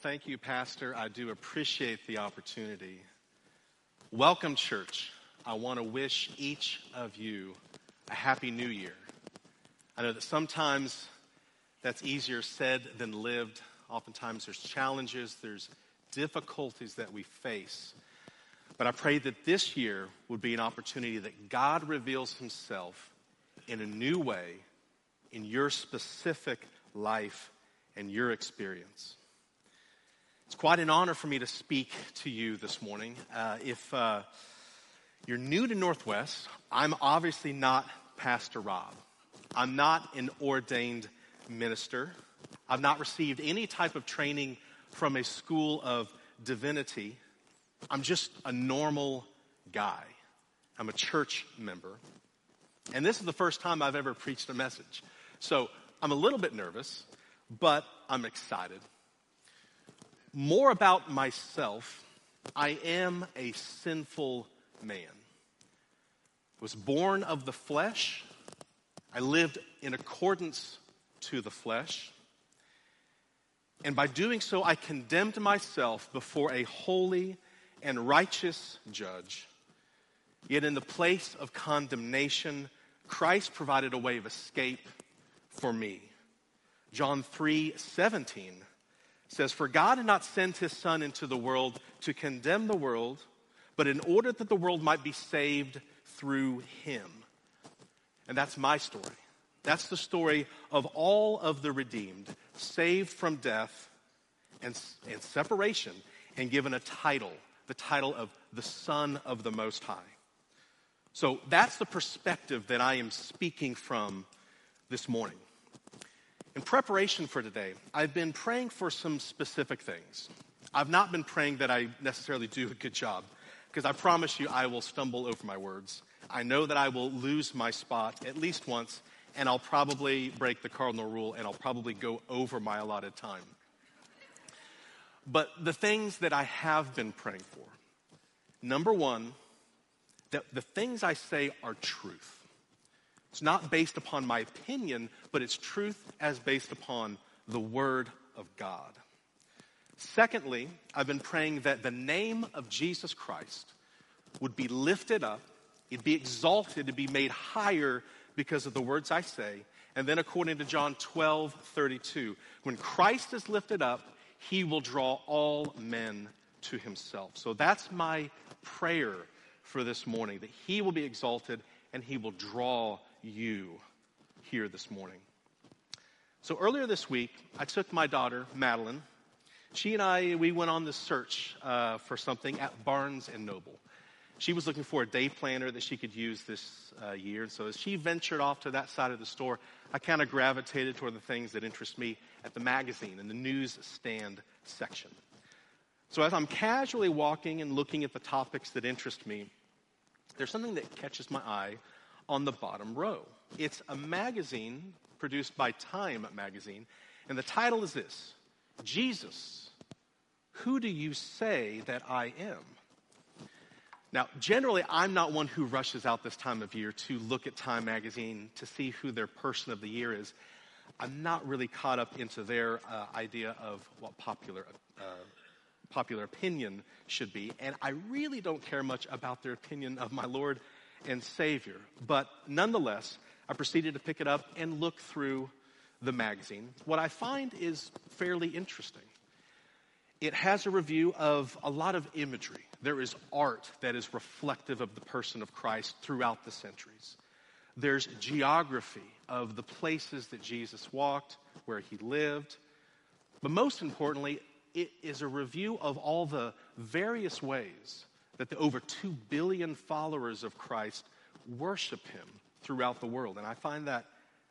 Well, thank you, Pastor. I do appreciate the opportunity. Welcome, church. I want to wish each of you a happy new year. I know that sometimes that's easier said than lived. Oftentimes there's challenges, there's difficulties that we face. But I pray that this year would be an opportunity that God reveals himself in a new way in your specific life and your experience. It's quite an honor for me to speak to you this morning. If you're new to Northwest, I'm obviously not Pastor Rob. I'm not an ordained minister. I've not received any type of training from a school of divinity. I'm just a normal guy. I'm a church member. And this is the first time I've ever preached a message. So I'm a little bit nervous, but I'm excited. More about myself, I am a sinful man. Was born of the flesh. I lived in accordance to the flesh. And by doing so, I condemned myself before a holy and righteous judge. Yet in the place of condemnation, Christ provided a way of escape for me. John 3:17 says, "For God did not send his Son into the world to condemn the world, but in order that the world might be saved through him." And that's my story. That's the story of all of the redeemed, saved from death and separation, and given a title, the title of the Son of the Most High. So that's the perspective that I am speaking from this morning. In preparation for today, I've been praying for some specific things. I've not been praying that I necessarily do a good job, because I promise you I will stumble over my words. I know that I will lose my spot at least once, and I'll probably break the cardinal rule, and I'll probably go over my allotted time. But the things that I have been praying for, number one, that the things I say are truth. It's not based upon my opinion, but it's truth as based upon the Word of God. Secondly, I've been praying that the name of Jesus Christ would be lifted up, it'd be exalted, it'd be made higher because of the words I say. And then according to John 12:32, when Christ is lifted up, he will draw all men to himself. So that's my prayer for this morning, that he will be exalted and he will draw you here this morning. So earlier this week, I took my daughter, Madeline. She and I, we went on this search for something at Barnes & Noble. She was looking for a day planner that she could use this year. And so as she ventured off to that side of the store, I kind of gravitated toward the things that interest me at the magazine and the newsstand section. So as I'm casually walking and looking at the topics that interest me, there's something that catches my eye on the bottom row. It's a magazine produced by Time Magazine, and the title is this: "Jesus, who do you say that I am?" Now, generally, I'm not one who rushes out this time of year to look at Time Magazine to see who their person of the year is. I'm not really caught up into their idea of what popular opinion should be, and I really don't care much about their opinion of my Lord and Savior. But nonetheless, I proceeded to pick it up and look through the magazine. What I find is fairly interesting. It has a review of a lot of imagery. There is art that is reflective of the person of Christ throughout the centuries. There's geography of the places that Jesus walked, where he lived. But most importantly, it is a review of all the various ways that the over 2 billion followers of Christ worship him throughout the world. And I find that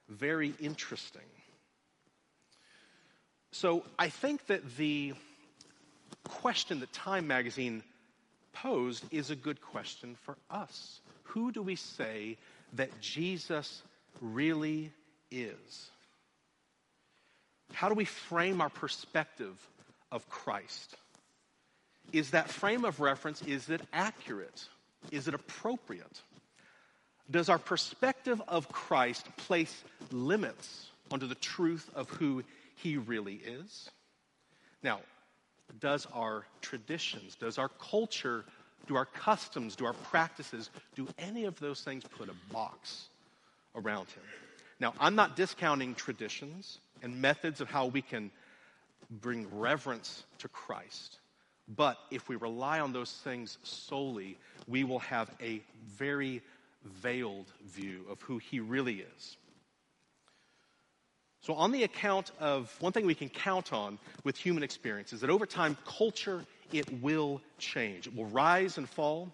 very interesting. So I think that the question that Time Magazine posed is a good question for us. Who do we say that Jesus really is? How do we frame our perspective of Christ? Is that frame of reference, is it accurate? Is it appropriate? Does our perspective of Christ place limits onto the truth of who he really is? Now, Does our traditions, does our culture, do our customs, do our practices, do any of those things put a box around him? Now, I'm not discounting traditions and methods of how we can bring reverence to Christ. But if we rely on those things solely, we will have a very veiled view of who he really is. So on the account of, one thing we can count on with human experience is that over time, culture, it will change. It will rise and fall,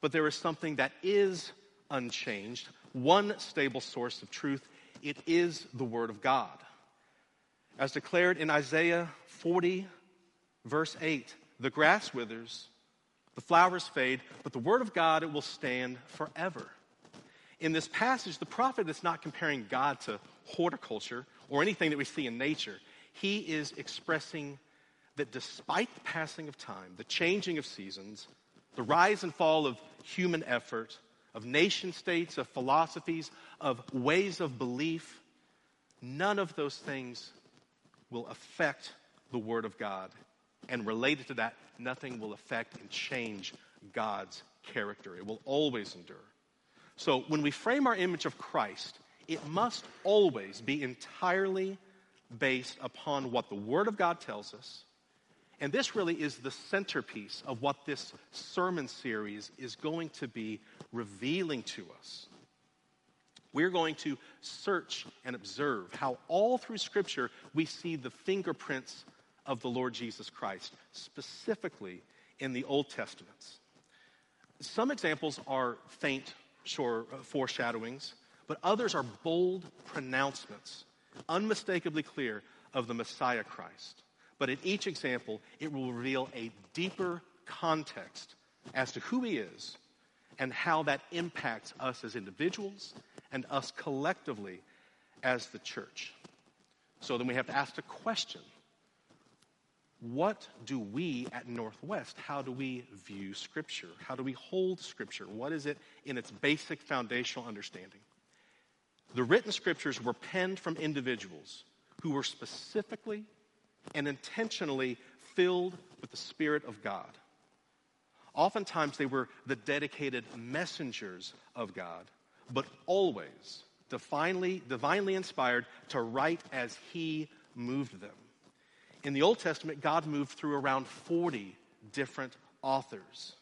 but there is something that is unchanged, one stable source of truth. It is the Word of God. As declared in Isaiah 40, verse 8, the grass withers, the flowers fade, but the Word of God, it will stand forever. In this passage, the prophet is not comparing God to horticulture or anything that we see in nature. He is expressing that despite the passing of time, the changing of seasons, the rise and fall of human effort, of nation states, of philosophies, of ways of belief, none of those things will affect the Word of God. And related to that, nothing will affect and change God's character. It will always endure. So when we frame our image of Christ, it must always be entirely based upon what the Word of God tells us. And this really is the centerpiece of what this sermon series is going to be revealing to us. We're going to search and observe how all through Scripture we see the fingerprints of the Lord Jesus Christ, specifically in the Old Testament. Some examples are faint foreshadowings, but others are bold pronouncements, unmistakably clear, of the Messiah Christ. But in each example, it will reveal a deeper context as to who he is and how that impacts us as individuals and us collectively as the church. So then we have to ask the question, what do we at Northwest, how do we view Scripture? How do we hold Scripture? What is it in its basic foundational understanding? The written Scriptures were penned from individuals who were specifically and intentionally filled with the Spirit of God. Oftentimes they were the dedicated messengers of God, but always divinely inspired to write as he moved them. In the Old Testament, God moved through around 40 different authors.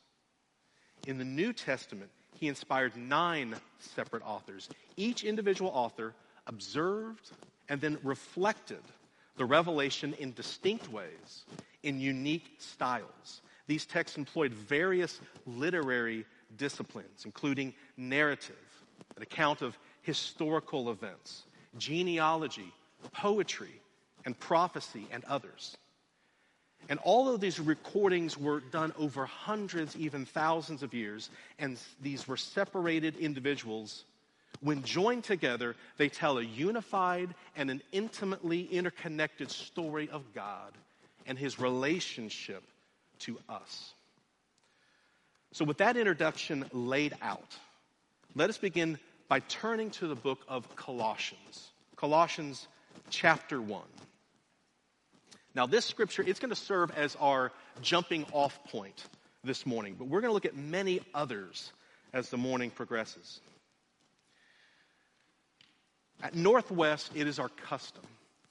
In the New Testament, he inspired 9 separate authors. Each individual author observed and then reflected the revelation in distinct ways, in unique styles. These texts employed various literary disciplines, including narrative, an account of historical events, genealogy, poetry, and prophecy, and others. And all of these recordings were done over hundreds, even thousands of years, and these were separated individuals. When joined together, they tell a unified and an intimately interconnected story of God and his relationship to us. So with that introduction laid out, let us begin by turning to the book of Colossians. Colossians chapter 1. Now, this scripture, it's going to serve as our jumping off point this morning, but we're going to look at many others as the morning progresses. At Northwest, it is our custom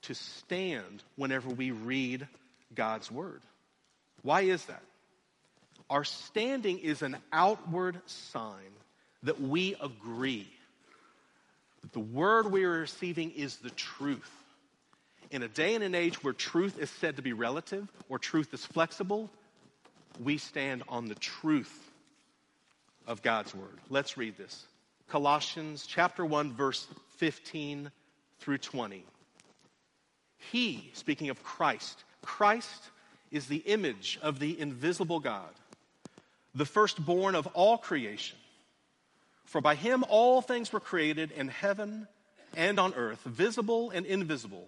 to stand whenever we read God's word. Why is that? Our standing is an outward sign that we agree that the word we are receiving is the truth. In a day and an age where truth is said to be relative or truth is flexible, we stand on the truth of God's word. Let's read this. Colossians chapter 1, verse 15 through 20. He, speaking of Christ, Christ is the image of the invisible God, the firstborn of all creation. For by him all things were created in heaven and on earth, visible and invisible,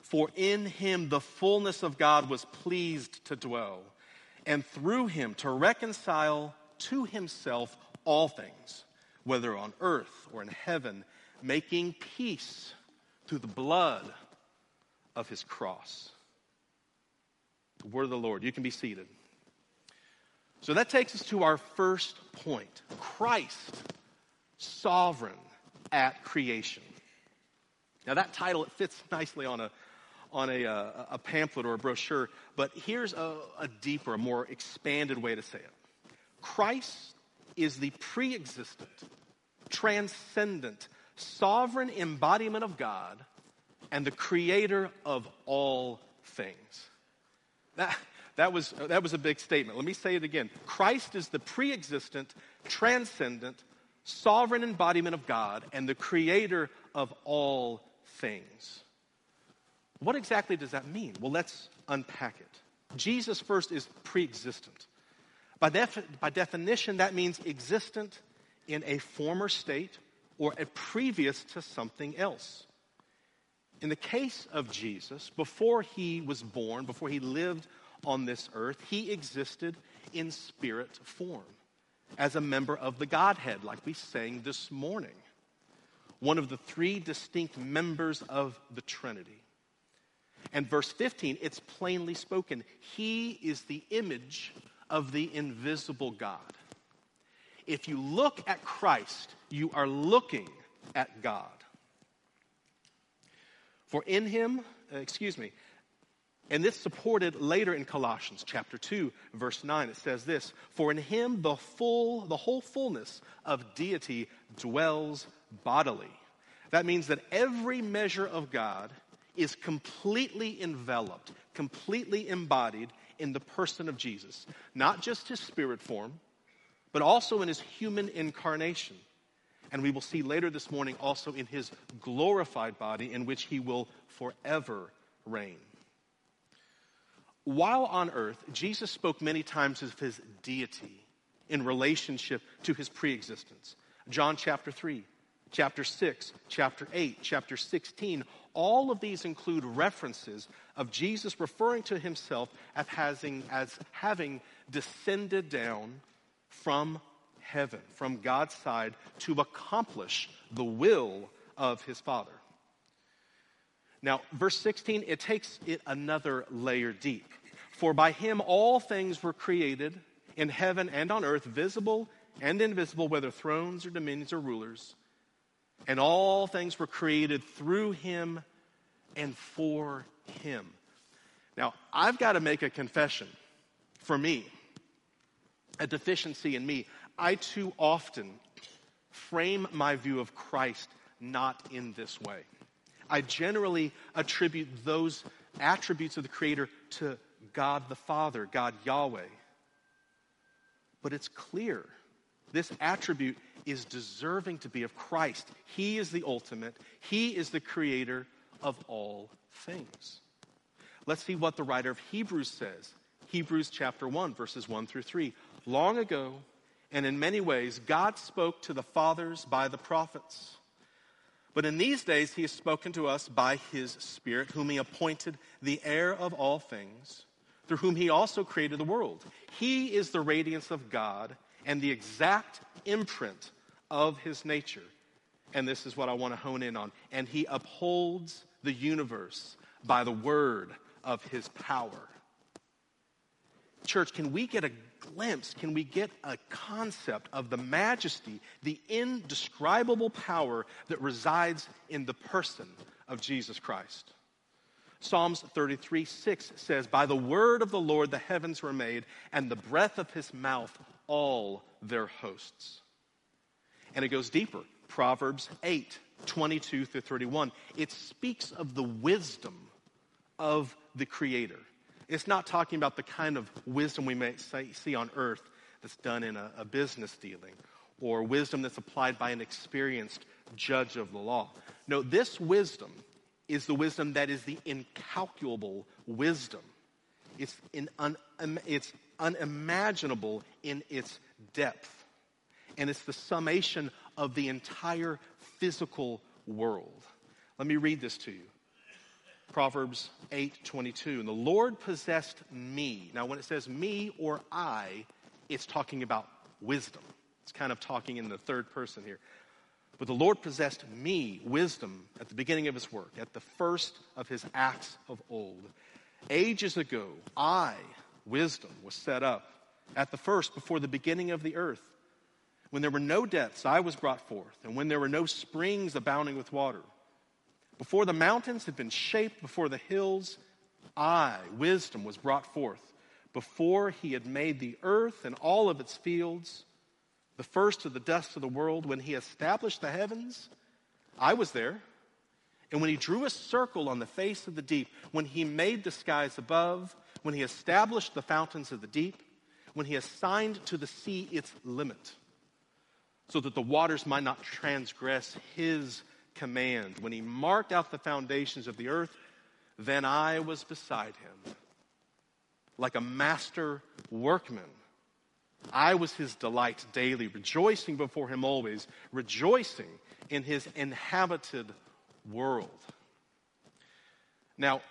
For in him the fullness of God was pleased to dwell, and through him to reconcile to himself all things, whether on earth or in heaven, making peace through the blood of his cross. The word of the Lord. You can be seated. So that takes us to our first point. Christ, sovereign at creation. Now that title, it fits nicely on a pamphlet or a brochure, but here's a deeper, a more expanded way to say it. Christ is the pre-existent, transcendent, sovereign embodiment of God and the creator of all things. That was a big statement. Let me say it again. Christ is the pre-existent, transcendent, sovereign embodiment of God and the creator of all things. What exactly does that mean? Well, let's unpack it. Jesus first is pre-existent. By definition, that means existent in a former state or a previous to something else. In the case of Jesus, before he was born, before he lived on this earth, he existed in spirit form as a member of the Godhead, like we sang this morning. One of the three distinct members of the Trinity. And verse 15, it's plainly spoken. He is the image of the invisible God. If you look at Christ, you are looking at God. For in him, and this supported later in Colossians chapter 2, verse 9, it says this, for in him the whole fullness of deity dwells bodily. That means that every measure of God is completely enveloped, completely embodied in the person of Jesus. Not just his spirit form, but also in his human incarnation. And we will see later this morning also in his glorified body in which he will forever reign. While on earth, Jesus spoke many times of his deity in relationship to his pre-existence. John chapter 3, chapter 6, chapter 8, chapter 16, all of these include references of Jesus referring to himself as having descended down from heaven, from God's side, to accomplish the will of his Father. Now, verse 16, it takes it another layer deep. For by him all things were created in heaven and on earth, visible and invisible, whether thrones or dominions or rulers. And all things were created through him and for him. Now, I've got to make a confession for me, a deficiency in me. I too often frame my view of Christ not in this way. I generally attribute those attributes of the Creator to God the Father, God Yahweh. But it's clear this attribute is deserving to be of Christ. He is the ultimate. He is the Creator of all things. Let's see what the writer of Hebrews says. Hebrews chapter 1, verses 1 through 3. Long ago, and in many ways, God spoke to the fathers by the prophets. But in these days, he has spoken to us by his Spirit, whom he appointed the heir of all things, through whom he also created the world. He is the radiance of God and the exact imprint of his nature. And this is what I want to hone in on. And he upholds the universe by the word of his power. Church, can we get a glimpse, can we get a concept of the majesty, the indescribable power that resides in the person of Jesus Christ? Psalms 33:6 says, by the word of the Lord the heavens were made, and the breath of his mouth all their hosts. And it goes deeper. Proverbs 8:22 through 31. It speaks of the wisdom of the Creator. It's not talking about the kind of wisdom we may see on earth that's done in a business dealing or wisdom that's applied by an experienced judge of the law. No, this wisdom is the wisdom that is the incalculable wisdom. It's unimaginable in its depth. and it's the summation of the entire physical world. Let me read this to you. Proverbs 8:22, and the Lord possessed me. Now, when it says me or I, it's talking about wisdom. It's kind of talking in the third person here. But the Lord possessed me, wisdom, at the beginning of his work, at the first of his acts of old. Ages ago, I, wisdom, was set up at the first before the beginning of the earth. When there were no depths, I was brought forth, and when there were no springs abounding with water. Before the mountains had been shaped, before the hills, I, wisdom, was brought forth. Before he had made the earth and all of its fields, the first of the dust of the world, when he established the heavens, I was there. And when he drew a circle on the face of the deep, when he made the skies above, when he established the fountains of the deep, when he assigned to the sea its limit, so that the waters might not transgress his command, when he marked out the foundations of the earth, then I was beside him. Like a master workman, I was his delight daily, rejoicing before him always, rejoicing in his inhabited world. Now,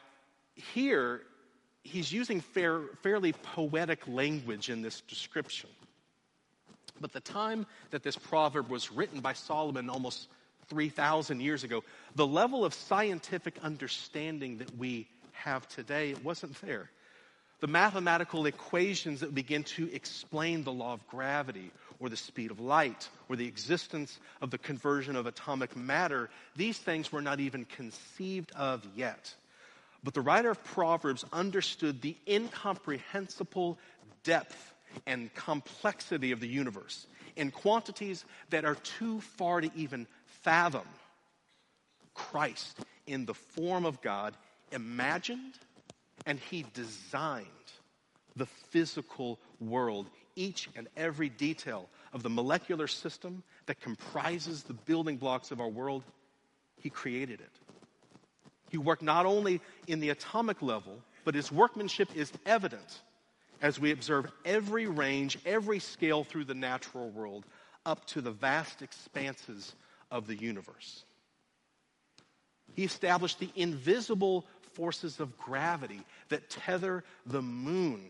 here, he's using fairly poetic language in this description. But the time that this proverb was written by Solomon, almost 3,000 years ago, the level of scientific understanding that we have today, it wasn't there. The mathematical equations that begin to explain the law of gravity or the speed of light or the existence of the conversion of atomic matter, these things were not even conceived of yet. But the writer of Proverbs understood the incomprehensible depth and complexity of the universe in quantities that are too far to even fathom. Christ, in the form of God, imagined and he designed the physical world, each and every detail of the molecular system that comprises the building blocks of our world. He created it. He worked not only in the atomic level, but his workmanship is evident as we observe every range, every scale through the natural world, up to the vast expanses of the universe. He established the invisible forces of gravity that tether the moon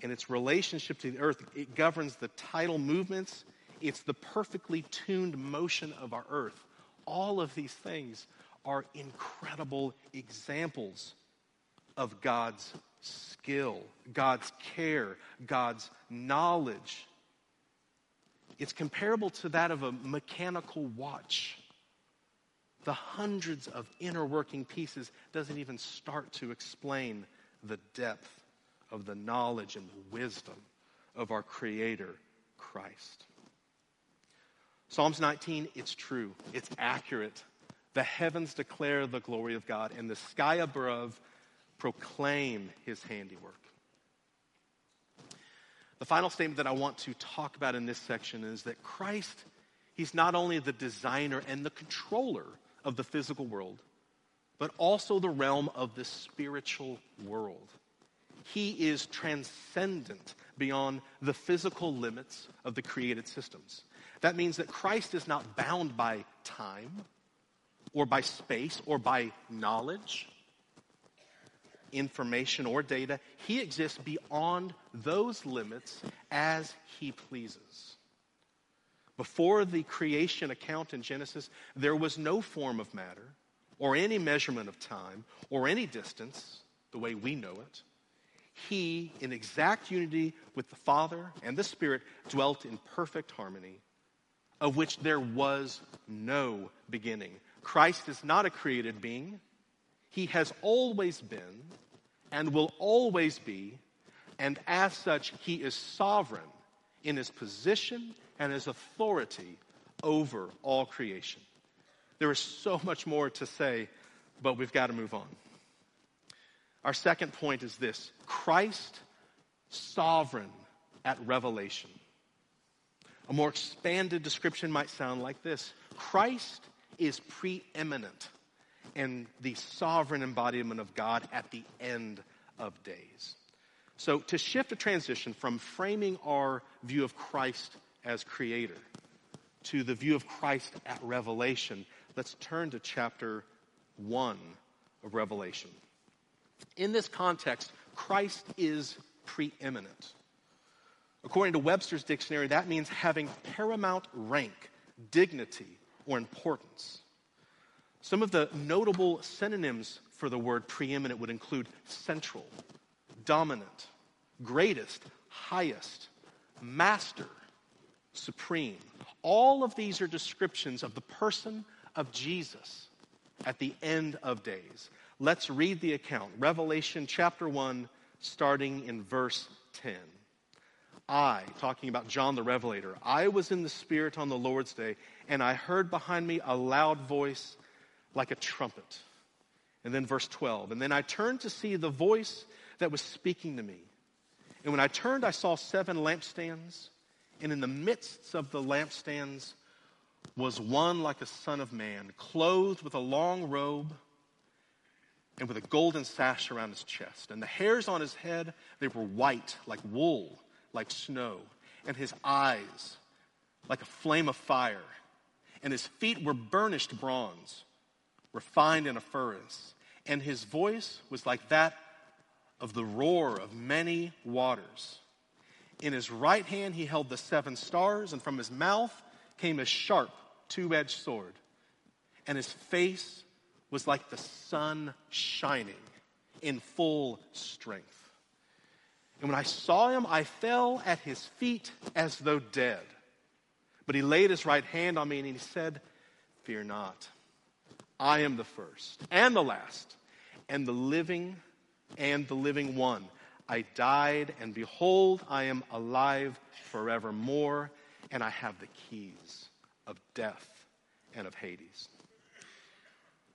and its relationship to the earth. It governs the tidal movements. It's the perfectly tuned motion of our earth. All of these things are incredible examples of God's skill, God's care, God's knowledge. It's comparable to that of a mechanical watch. The hundreds of inner working pieces doesn't even start to explain the depth of the knowledge and the wisdom of our Creator, Christ. Psalms 19, it's true, it's accurate. The heavens declare the glory of God, and the sky above proclaim his handiwork. The final statement that I want to talk about in this section is that Christ, he's not only the designer and the controller of the physical world, but also the realm of the spiritual world. He is transcendent beyond the physical limits of the created systems. That means that Christ is not bound by time or by space or by knowledge, information, or data. He exists beyond those limits as he pleases. Before the creation account in Genesis, there was no form of matter or any measurement of time or any distance the way we know it. He, in exact unity with the Father and the Spirit, dwelt in perfect harmony, of which there was no beginning. Christ is not a created being. He has always been and will always be, and as such, he is sovereign in his position and his authority over all creation. There is so much more to say, but we've got to move on. Our second point is this: Christ sovereign at revelation. A more expanded description might sound like this: Christ is preeminent and the sovereign embodiment of God at the end of days. So to shift a transition from framing our view of Christ as creator, to the view of Christ at Revelation. Let's turn to chapter 1 of Revelation. In this context, Christ is preeminent. According to Webster's dictionary, that means having paramount rank, dignity, or importance. Some of the notable synonyms for the word preeminent would include central, dominant, greatest, highest, master, supreme. All of these are descriptions of the person of Jesus at the end of days. Let's read the account. Revelation chapter 1, starting in verse 10. I, talking about John the Revelator, I was in the Spirit on the Lord's day, and I heard behind me a loud voice like a trumpet. And then verse 12, and then I turned to see the voice that was speaking to me. And when I turned, I saw 7 lampstands, and in the midst of the lampstands was one like a son of man, clothed with a long robe and with a golden sash around his chest. And the hairs on his head, they were white like wool, like snow, and his eyes like a flame of fire, and his feet were burnished bronze, refined in a furnace, and his voice was like that of the roar of many waters. In his right hand he held the 7 stars, and from his mouth came a sharp 2-edged sword, and his face was like the sun shining in full strength. And when I saw him, I fell at his feet as though dead. But he laid his right hand on me and he said, "Fear not. I am the first and the last and the living one. I died, and behold, I am alive forevermore, and I have the keys of death and of Hades."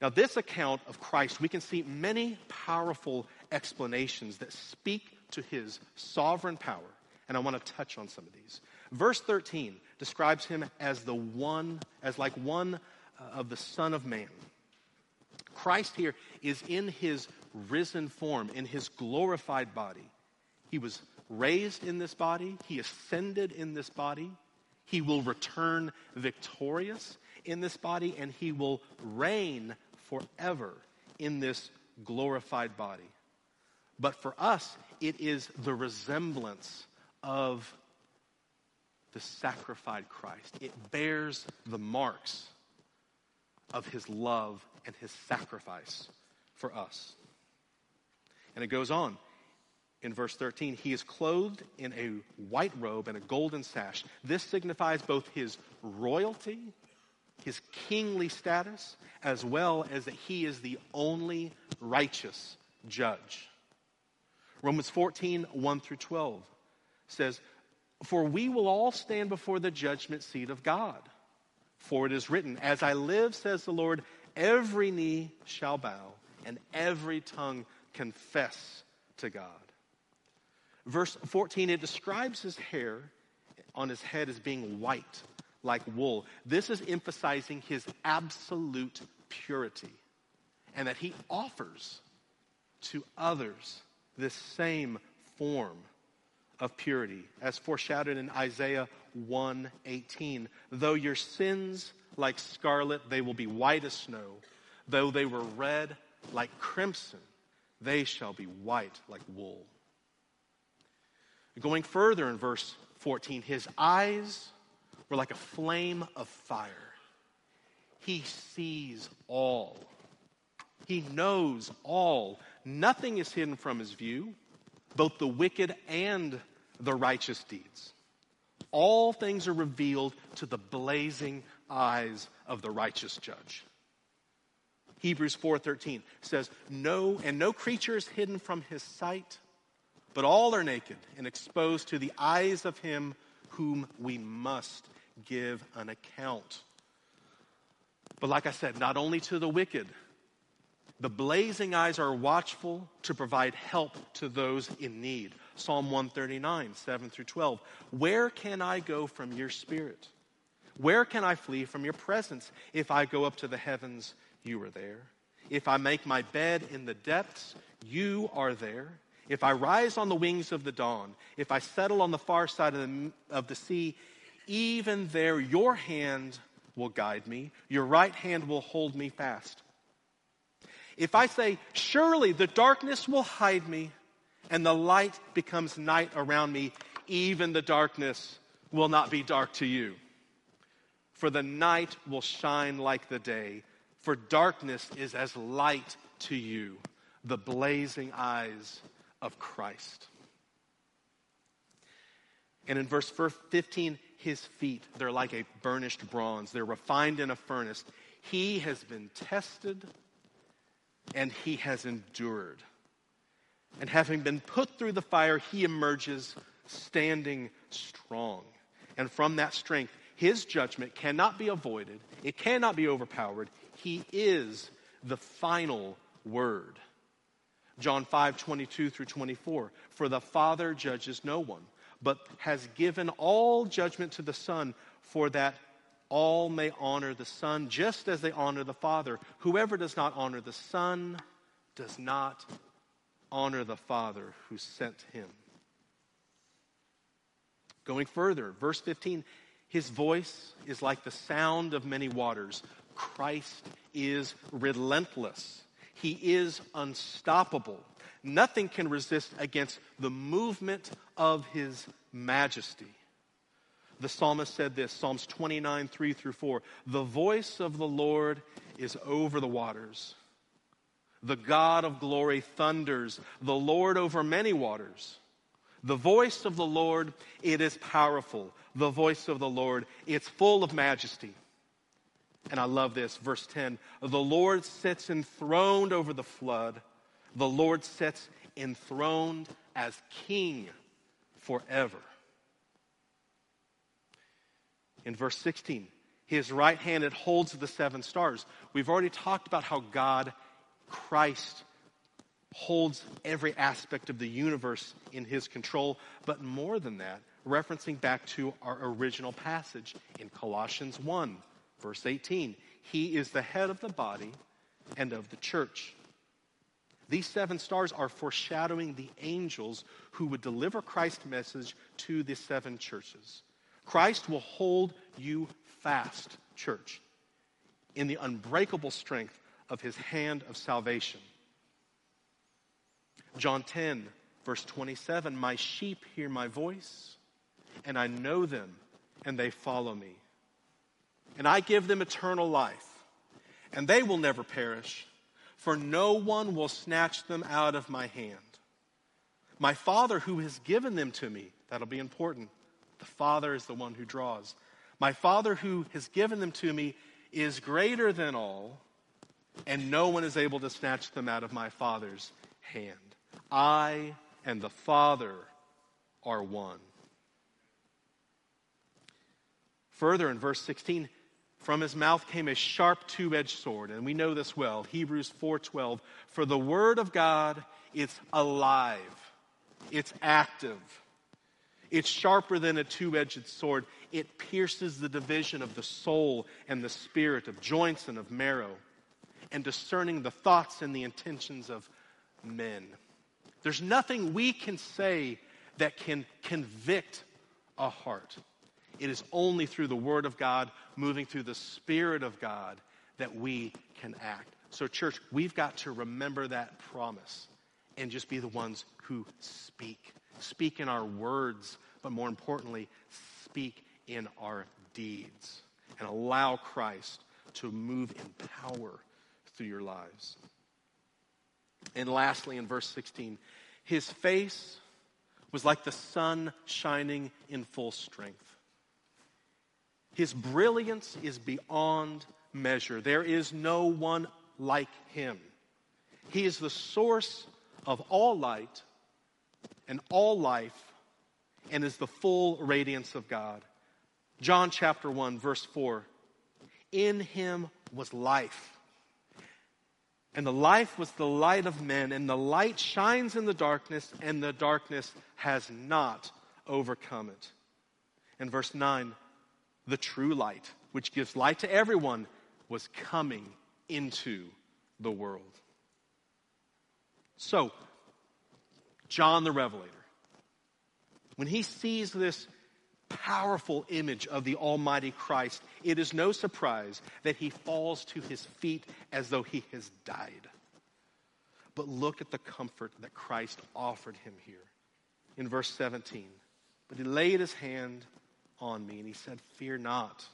Now, this account of Christ, we can see many powerful explanations that speak to his sovereign power, and I want to touch on some of these. Verse 13 describes him as the one, as like one of the Son of Man. Christ here is in his risen form, in his glorified body. He was raised in this body. He ascended in this body. He will return victorious in this body, and he will reign forever in this glorified body. But for us, it is the resemblance of the sacrificed Christ. It bears the marks of his love and his sacrifice for us. And it goes on in verse 13. He is clothed in a white robe and a golden sash. This signifies both his royalty, his kingly status, as well as that he is the only righteous judge. Romans 14, 1 through 12 says, "For we will all stand before the judgment seat of God. For it is written, 'As I live, says the Lord, every knee shall bow, and every tongue confess to God.'" Verse 14, it describes his hair on his head as being white, like wool. This is emphasizing his absolute purity, and that he offers to others this same form of purity as foreshadowed in Isaiah 1:18. "Though your sins like scarlet, they will be white as snow. Though they were red like crimson, they shall be white like wool." Going further in verse 14, his eyes were like a flame of fire. He sees all. He knows all. Nothing is hidden from his view, both the wicked and the righteous deeds. All things are revealed to the blazing eyes of the righteous judge. Hebrews 4:13 says, "No creature is hidden from his sight, but all are naked and exposed to the eyes of him whom we must give an account." But like I said, not only to the wicked, the blazing eyes are watchful to provide help to those in need. Psalm 139, 7 through 12. "Where can I go from your spirit? Where can I flee from your presence? If I go up to the heavens, you are there. If I make my bed in the depths, you are there. If I rise on the wings of the dawn, if I settle on the far side of the sea, even there your hand will guide me, your right hand will hold me fast. If I say, surely the darkness will hide me, and the light becomes night around me, even the darkness will not be dark to you. For the night will shine like the day, for darkness is as light to you, the blazing eyes of Christ. And in verse 15, his feet, they're like a burnished bronze. They're refined in a furnace. He has been tested and he has endured. And having been put through the fire, he emerges standing strong. And from that strength, his judgment cannot be avoided. It cannot be overpowered. He is the final word. John 5:22 through 24. For the Father judges no one, but has given all judgment to the Son, for that all may honor the Son, just as they honor the Father. Whoever does not honor the Son does not honor the Father who sent him. Going further, verse 15, his voice is like the sound of many waters. Christ is relentless. He is unstoppable. Nothing can resist against the movement of his majesty. The psalmist said this, Psalms 29, 3 through 4. The voice of the Lord is over the waters. The God of glory thunders, the Lord over many waters. The voice of the Lord, it is powerful. The voice of the Lord, it's full of majesty. And I love this, verse 10. The Lord sits enthroned over the flood. The Lord sits enthroned as king forever. In verse 16, his right hand, it holds the seven stars. We've already talked about how God, Christ, holds every aspect of the universe in his control. But more than that, referencing back to our original passage in Colossians 1, verse 18, he is the head of the body and of the church. These seven stars are foreshadowing the angels who would deliver Christ's message to the seven churches. Christ will hold you fast, church, in the unbreakable strength of his hand of salvation. John 10, verse 27, my sheep hear my voice, and I know them, and they follow me. And I give them eternal life, and they will never perish, for no one will snatch them out of my hand. My Father who has given them to me, that'll be important. The Father is the one who draws. My Father who has given them to me is greater than all, and no one is able to snatch them out of my Father's hand. I and the Father are one. Further in verse 16, from his mouth came a sharp two-edged sword, and we know this well. Hebrews 4:12, for the word of God, it's alive, it's active, it's sharper than a two-edged sword. It pierces the division of the soul and the spirit, of joints and of marrow, and discerning the thoughts and the intentions of men. There's nothing we can say that can convict a heart. It is only through the word of God, moving through the Spirit of God, that we can act. So church, we've got to remember that promise and just be the ones who speak. Speak in our words, but more importantly, speak in our deeds. And allow Christ to move in power through your lives. And lastly, in verse 16, his face was like the sun shining in full strength. His brilliance is beyond measure. There is no one like him. He is the source of all light and all life, and is the full radiance of God. John chapter 1, verse 4. In him was life, and the life was the light of men, and the light shines in the darkness, and the darkness has not overcome it. And verse 9, the true light, which gives light to everyone, was coming into the world. So, John the Revelator, when he sees this powerful image of the Almighty Christ, it is no surprise that he falls to his feet as though he has died. But look at the comfort that Christ offered him here. In verse 17, but he laid his hand on me and he said, fear not,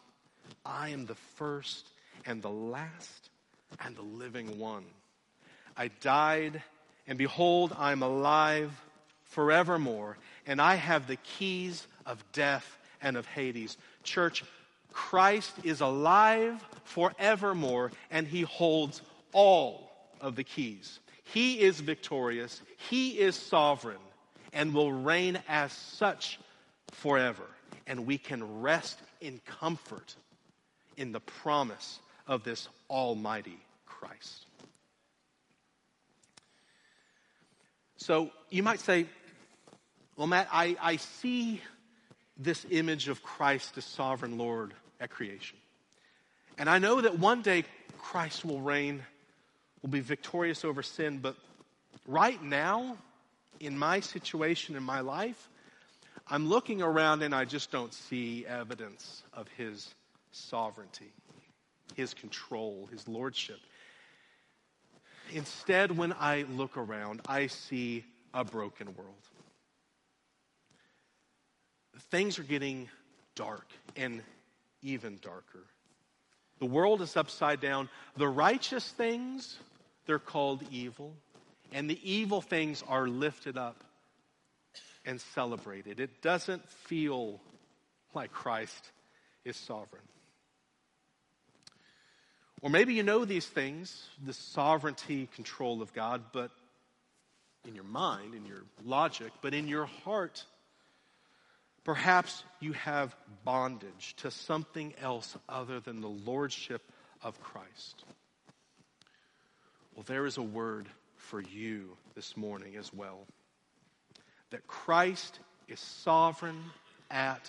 I am the first and the last and the living one. I died, and behold, I am alive forevermore, and I have the keys of death and of Hades. Church, Christ is alive forevermore, and he holds all of the keys. He is victorious, he is sovereign, and will reign as such forever. And we can rest in comfort in the promise of this almighty Christ. So you might say, well, Matt, I see this image of Christ as sovereign Lord at creation. And I know that one day Christ will reign, will be victorious over sin, but right now, in my situation, in my life, I'm looking around and I just don't see evidence of his sovereignty, his control, his lordship. Instead, when I look around, I see a broken world. Things are getting dark and even darker. The world is upside down. The righteous things, they're called evil. And the evil things are lifted up and celebrated. It doesn't feel like Christ is sovereign. Or maybe you know these things, the sovereignty, control of God, but in your mind, in your logic, but in your heart, perhaps you have bondage to something else other than the lordship of Christ. Well, there is a word for you this morning as well. That Christ is sovereign at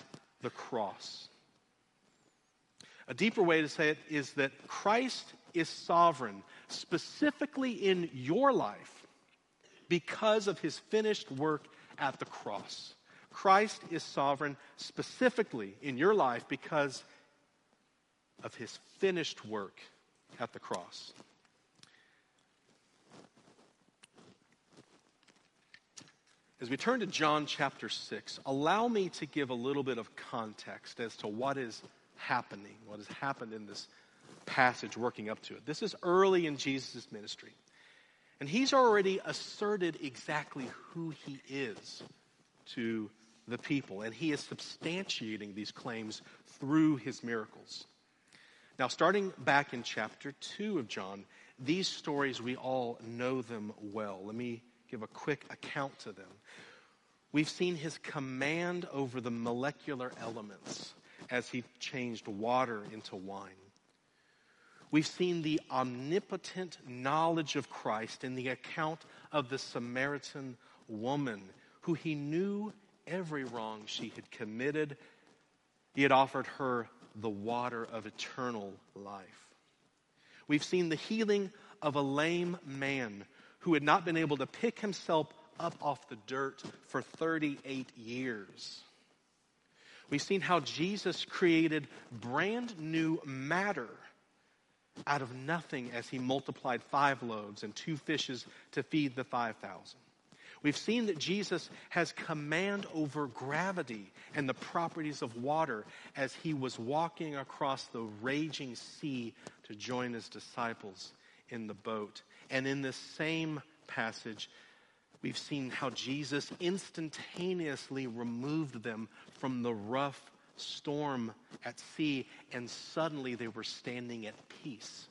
the cross. A deeper way to say it is that Christ is sovereign specifically in your life because of his finished work at the cross. Christ is sovereign specifically in your life because of his finished work at the cross. As we turn to John chapter 6, allow me to give a little bit of context as to what is happening, what has happened in this passage working up to it. This is early in Jesus' ministry, and he's already asserted exactly who he is to the people, and he is substantiating these claims through his miracles. Now, starting back in chapter 2 of John, these stories, we all know them well. Let me give a quick account to them. We've seen his command over the molecular elements as he changed water into wine. We've seen the omnipotent knowledge of Christ in the account of the Samaritan woman, who he knew every wrong she had committed. He had offered her the water of eternal life. We've seen the healing of a lame man who had not been able to pick himself up off the dirt for 38 years. We've seen how Jesus created brand new matter out of nothing as he multiplied 5 loaves and 2 fishes to feed the 5,000. We've seen that Jesus has command over gravity and the properties of water as he was walking across the raging sea to join his disciples in the boat. And in this same passage, we've seen how Jesus instantaneously removed them from the rough storm at sea, and suddenly they were standing at peace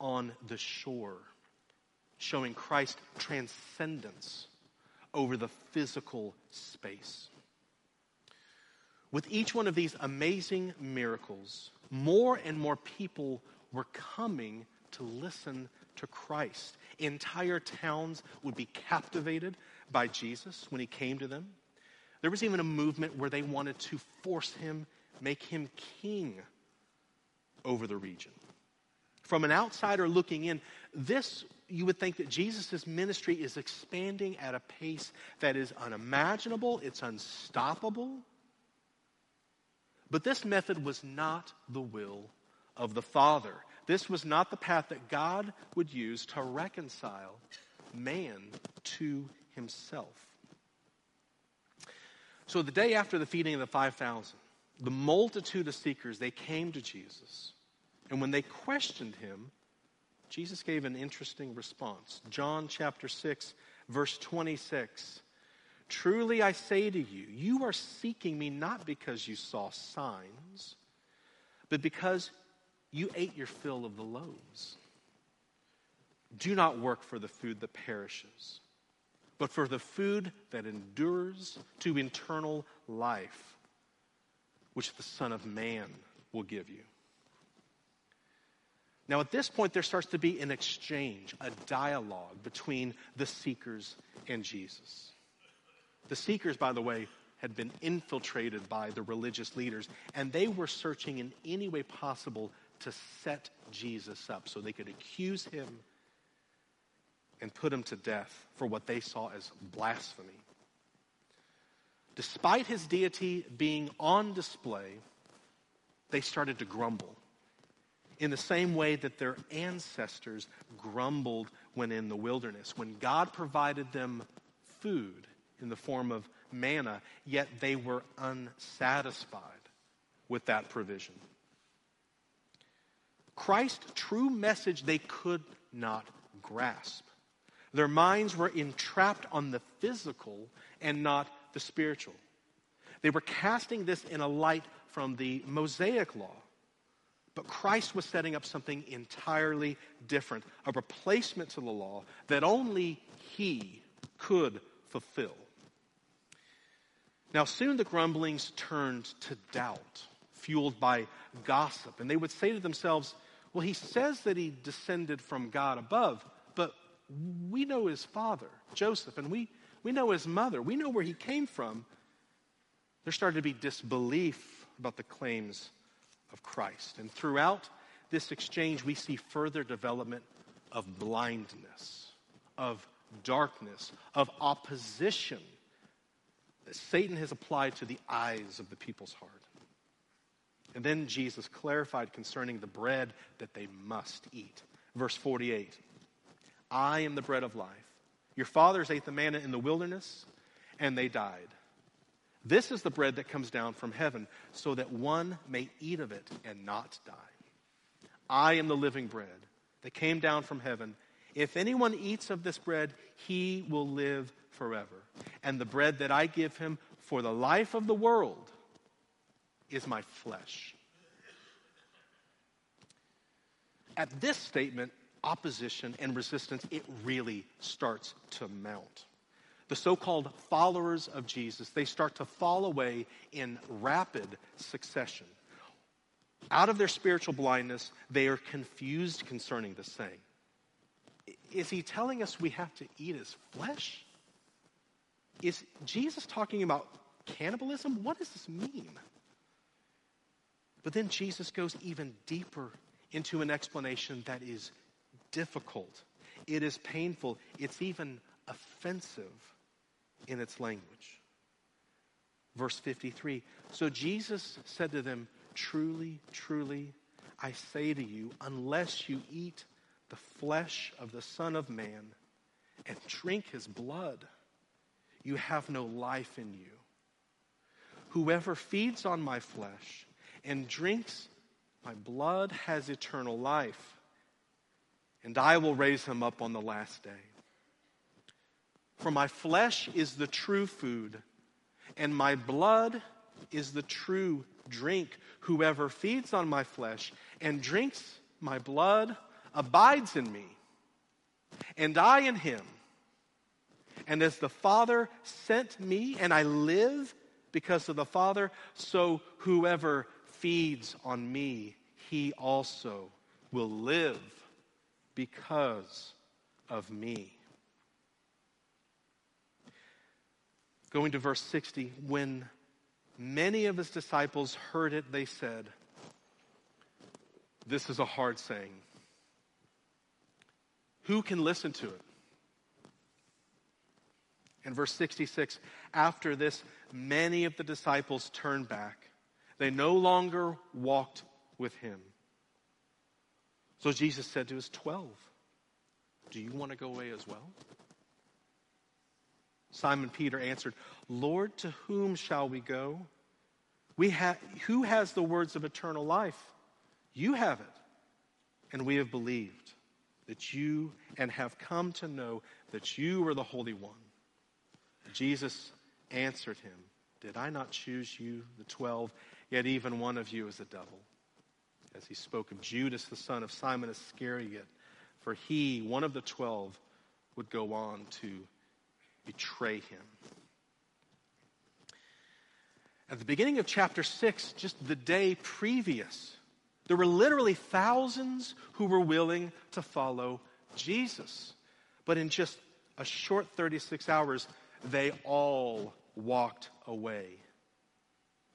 on the shore, showing Christ's transcendence over the physical space. With each one of these amazing miracles, more and more people were coming to listen to Christ. Entire towns would be captivated by Jesus when he came to them. There was even a movement where they wanted to force him, make him king over the region. From an outsider looking in, you would think that Jesus' ministry is expanding at a pace that is unimaginable, it's unstoppable, But this method was not the will of the Father. This was not the path that God would use to reconcile man to himself. So the day after the feeding of the 5,000, the multitude of seekers, they came to Jesus. And when they questioned him, Jesus gave an interesting response. John chapter 6, verse 26. Truly I say to you, you are seeking me not because you saw signs, but because you ate your fill of the loaves. Do not work for the food that perishes, but for the food that endures to eternal life, which the Son of Man will give you. Now at this point, there starts to be an exchange, a dialogue between the seekers and Jesus. The seekers, by the way, had been infiltrated by the religious leaders, and they were searching in any way possible to set Jesus up so they could accuse him and put him to death for what they saw as blasphemy. Despite his deity being on display, they started to grumble in the same way that their ancestors grumbled when in the wilderness, when God provided them food in the form of manna, yet they were unsatisfied with that provision. Christ's true message they could not grasp. Their minds were entrapped on the physical and not the spiritual. They were casting this in a light from the Mosaic law, but Christ was setting up something entirely different, a replacement to the law that only he could fulfill. Now soon the grumblings turned to doubt, fueled by gossip, and they would say to themselves, well, he says that he descended from God above, but we know his father, Joseph, and we know his mother. We know where he came from. There started to be disbelief about the claims of Christ. And throughout this exchange, we see further development of blindness, of darkness, of opposition that Satan has applied to the eyes of the people's heart. And then Jesus clarified concerning the bread that they must eat. Verse 48, I am the bread of life. Your fathers ate the manna in the wilderness, and they died. This is the bread that comes down from heaven, so that one may eat of it and not die. I am the living bread that came down from heaven. If anyone eats of this bread, he will live forever. And the bread that I give him for the life of the world is my flesh. At this statement, opposition and resistance, it really starts to mount. The so-called followers of Jesus, they start to fall away in rapid succession. Out of their spiritual blindness, they are confused concerning this saying. Is he telling us we have to eat his flesh? Is Jesus talking about cannibalism? What does this mean? But then Jesus goes even deeper into an explanation that is difficult. It is painful. It's even offensive in its language. Verse 53, so Jesus said to them, truly, truly, I say to you, unless you eat the flesh of the Son of Man and drink his blood, you have no life in you. Whoever feeds on my flesh and drinks my blood has eternal life, and I will raise him up on the last day. For my flesh is the true food, and my blood is the true drink. Whoever feeds on my flesh and drinks my blood abides in me, and I in him. And as the Father sent me, and I live because of the Father, so whoever feeds on me, he also will live because of me. Going to verse 60, when many of his disciples heard it, they said, this is a hard saying. Who can listen to it? And verse 66, after this, many of the disciples turned back. They no longer walked with him. So Jesus said to his 12, do you want to go away as well? Simon Peter answered, Lord, to whom shall we go? Who has the words of eternal life? You have it. And we have believed that you and have come to know that you are the Holy One. Jesus answered him, did I not choose you, the 12? Yet even one of you is a devil. As he spoke of Judas, the son of Simon Iscariot, for he, one of the 12, would go on to betray him. At the beginning of chapter 6, just the day previous, there were literally thousands who were willing to follow Jesus. But in just a short 36 hours, they all walked away,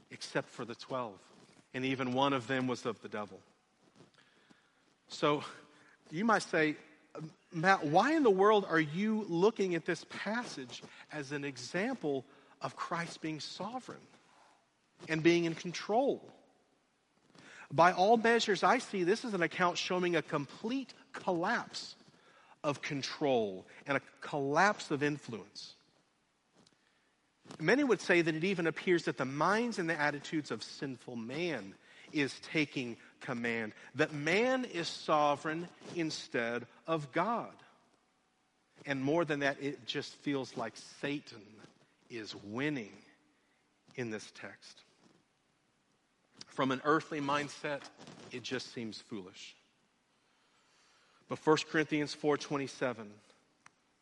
except for the 12. And even one of them was of the devil. So you might say, Matt, why in the world are you looking at this passage as an example of Christ being sovereign and being in control? By all measures I see, this is an account showing a complete collapse of control and a collapse of influence. Many would say that it even appears that the minds and the attitudes of sinful man is taking command, that man is sovereign instead of God. And more than that, it just feels like Satan is winning in this text. From an earthly mindset, it just seems foolish. But 1 Corinthians 4:27,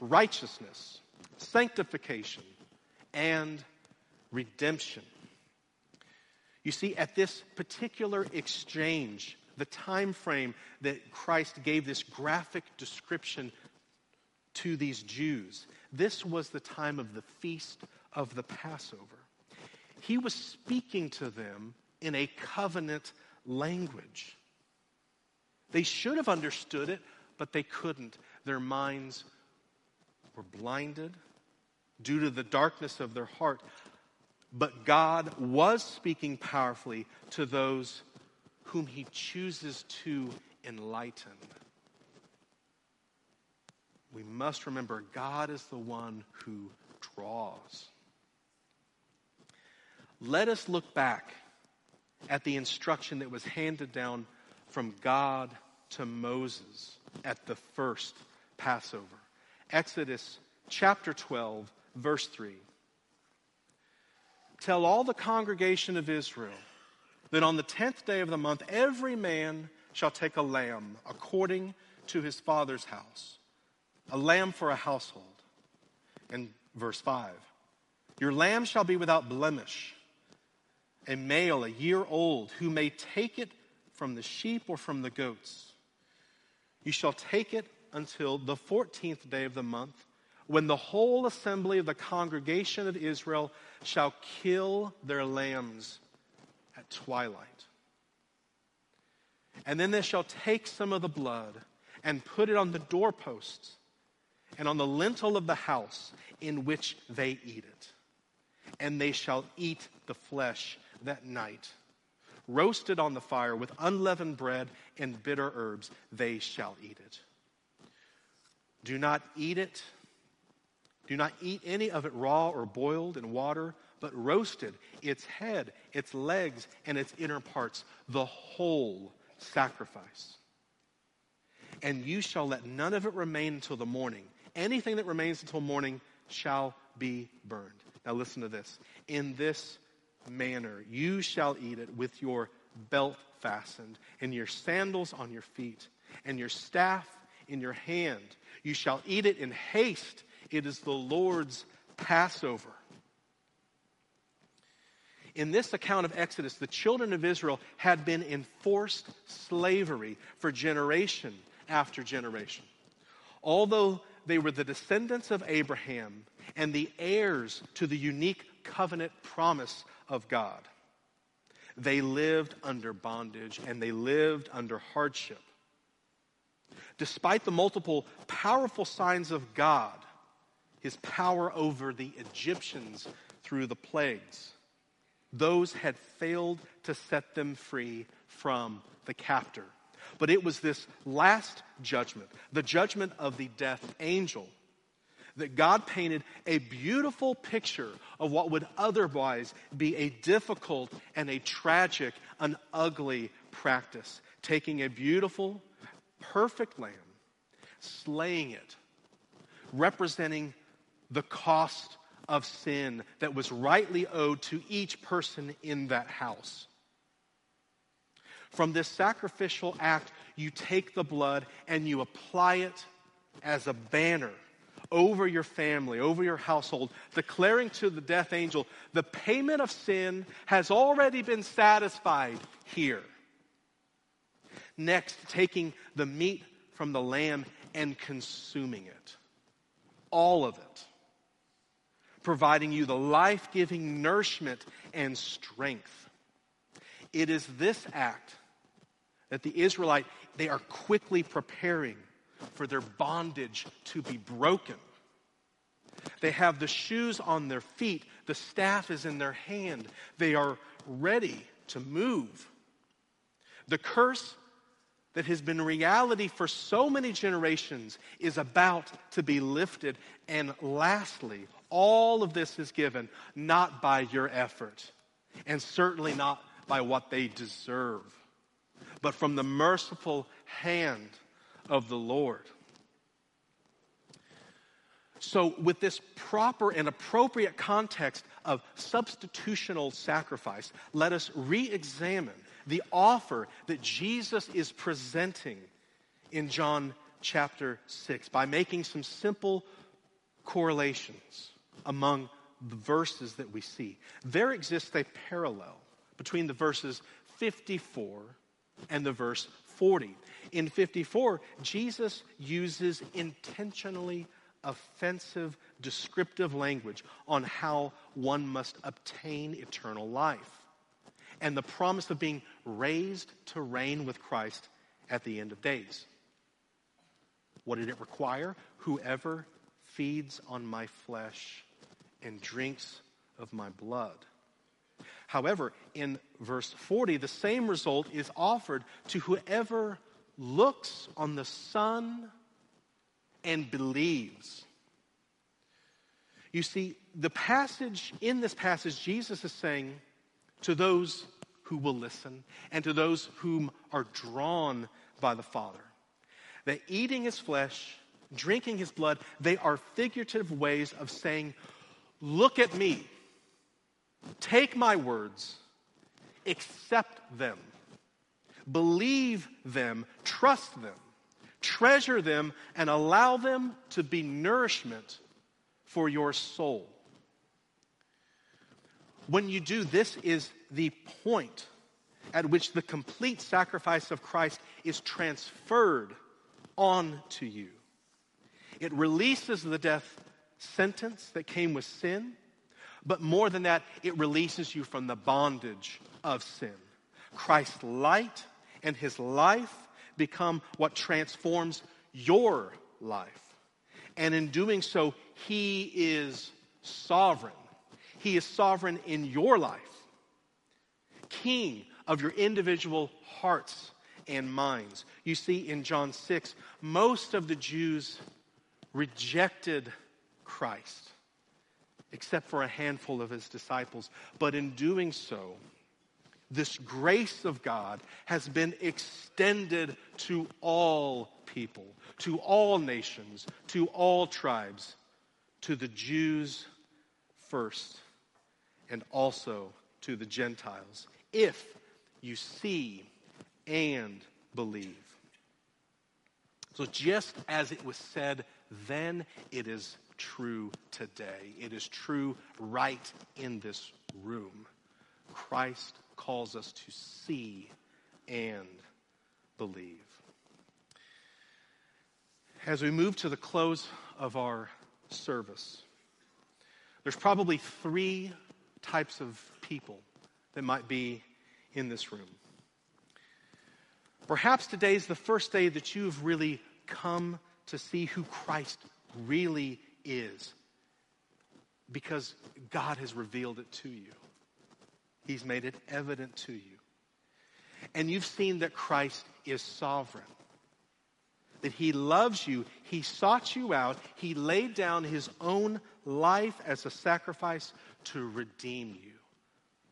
righteousness, sanctification, and redemption. You see, at this particular exchange, the time frame that Christ gave this graphic description to these Jews, this was the time of the feast of the Passover. He was speaking to them in a covenant language. They should have understood it, but they couldn't. Their minds were blinded due to the darkness of their heart. But God was speaking powerfully to those whom he chooses to enlighten. We must remember God is the one who draws. Let us look back at the instruction that was handed down from God to Moses at the first Passover. Exodus chapter 12, verse 3. Tell all the congregation of Israel that on the 10th day of the month, every man shall take a lamb according to his father's house, a lamb for a household. And verse 5, your lamb shall be without blemish, a male, a year old, who may take it from the sheep or from the goats. You shall take it until the 14th day of the month, when the whole assembly of the congregation of Israel shall kill their lambs at twilight. And then they shall take some of the blood and put it on the doorposts and on the lintel of the house in which they eat it. And they shall eat the flesh that night, roasted on the fire with unleavened bread and bitter herbs. They shall eat it. Do not eat it. Do not eat any of it raw or boiled in water, but roasted, its head, its legs, and its inner parts, the whole sacrifice. And you shall let none of it remain until the morning. Anything that remains until morning shall be burned. Now listen to this. In this manner you shall eat it, with your belt fastened and your sandals on your feet and your staff in your hand. You shall eat it in haste. It is the Lord's Passover. In this account of Exodus, the children of Israel had been in forced slavery for generation after generation. Although they were the descendants of Abraham and the heirs to the unique covenant promise of God, they lived under bondage and they lived under hardship. Despite the multiple powerful signs of God, his power over the Egyptians through the plagues, those had failed to set them free from the captor. But it was this last judgment, the judgment of the death angel, that God painted a beautiful picture of what would otherwise be a difficult and a tragic, an ugly practice. Taking a beautiful, perfect lamb, slaying it, representing the cost of sin that was rightly owed to each person in that house. From this sacrificial act, you take the blood and you apply it as a banner over your family, over your household, declaring to the death angel, the payment of sin has already been satisfied here. Next, taking the meat from the lamb and consuming it, all of it, providing you the life-giving nourishment and strength. It is this act that the Israelite, they are quickly preparing for their bondage to be broken. They have the shoes on their feet, the staff is in their hand. They are ready to move. The curse that has been reality for so many generations is about to be lifted. And lastly, all of this is given not by your effort, and certainly not by what they deserve, but from the merciful hand of the Lord. So with this proper and appropriate context of substitutional sacrifice, let us re-examine the offer that Jesus is presenting in John chapter 6 by making some simple correlations among the verses that we see. There exists a parallel between the verses 54 and the verse 40. In 54, Jesus uses intentionally offensive, descriptive language on how one must obtain eternal life and the promise of being raised to reign with Christ at the end of days. What did it require? Whoever feeds on my flesh and drinks of my blood. However, in verse 40, the same result is offered to whoever looks on the Son and believes. You see, in this passage, Jesus is saying to those who will listen and to those whom are drawn by the Father, that eating his flesh, drinking his blood, they are figurative ways of saying, look at me. Take my words, accept them, believe them, trust them, treasure them, and allow them to be nourishment for your soul. When you do, this is the point at which the complete sacrifice of Christ is transferred onto you. It releases the death sentence that came with sin. But more than that, it releases you from the bondage of sin. Christ's light and his life become what transforms your life. And in doing so, he is sovereign. He is sovereign in your life, king of your individual hearts and minds. You see, in John 6, most of the Jews rejected Christ, except for a handful of his disciples. But in doing so, this grace of God has been extended to all people, to all nations, to all tribes, to the Jews first, and also to the Gentiles, if you see and believe. So just as it was said then, it is true today. It is true right in this room. Christ calls us to see and believe. As we move to the close of our service, there's probably three types of people that might be in this room. Perhaps today's the first day that you've really come to see who Christ really is, because God has revealed it to you. He's made it evident to you. And you've seen that Christ is sovereign, that he loves you, he sought you out, he laid down his own life as a sacrifice to redeem you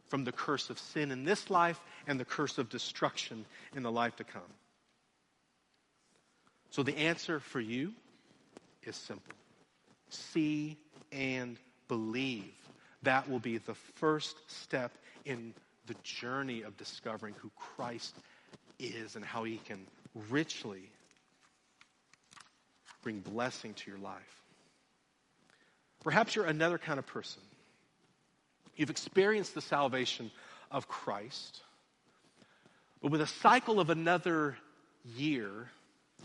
from the curse of sin in this life and the curse of destruction in the life to come. So the answer for you is simple. See and believe. That will be the first step in the journey of discovering who Christ is and how he can richly bring blessing to your life. Perhaps you're another kind of person. You've experienced the salvation of Christ, but with a cycle of another year,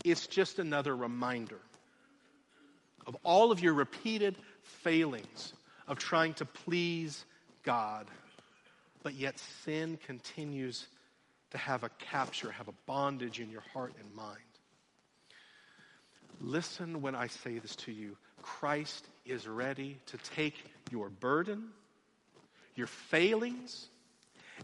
it's just another reminder of all of your repeated failings of trying to please God, but yet sin continues to have a capture, have a bondage in your heart and mind. Listen when I say this to you. Christ is ready to take your burden, your failings,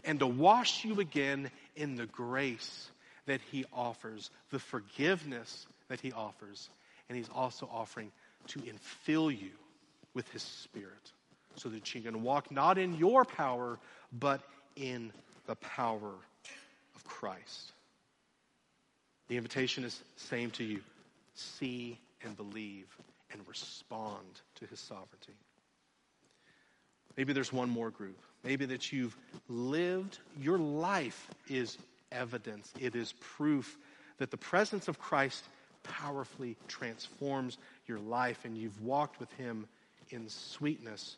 and to wash you again in the grace that he offers, the forgiveness that he offers, and he's also offering to infill you with his Spirit so that you can walk not in your power, but in the power of Christ. The invitation is same to you. See and believe and respond to his sovereignty. Maybe there's one more group. Maybe that you've lived, your life is evidence. It is proof that the presence of Christ powerfully transforms your life, and you've walked with him in sweetness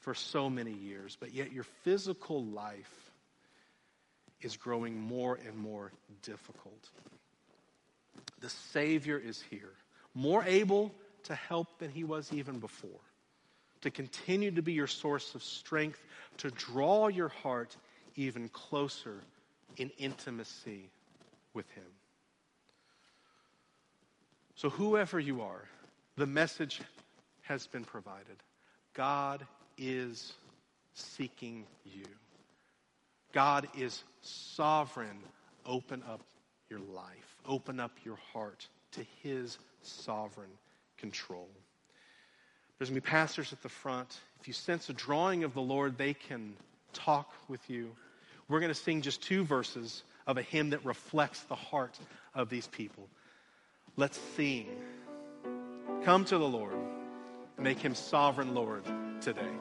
for so many years, but yet your physical life is growing more and more difficult. The Savior is here, more able to help than he was even before, to continue to be your source of strength, to draw your heart even closer in intimacy with him. So whoever you are, the message has been provided. God is seeking you. God is sovereign. Open up your life. Open up your heart to his sovereign control. There's going to be pastors at the front. If you sense a drawing of the Lord, they can talk with you. We're going to sing just 2 verses of a hymn that reflects the heart of these people. Let's sing. Come to the Lord. Make him sovereign Lord today.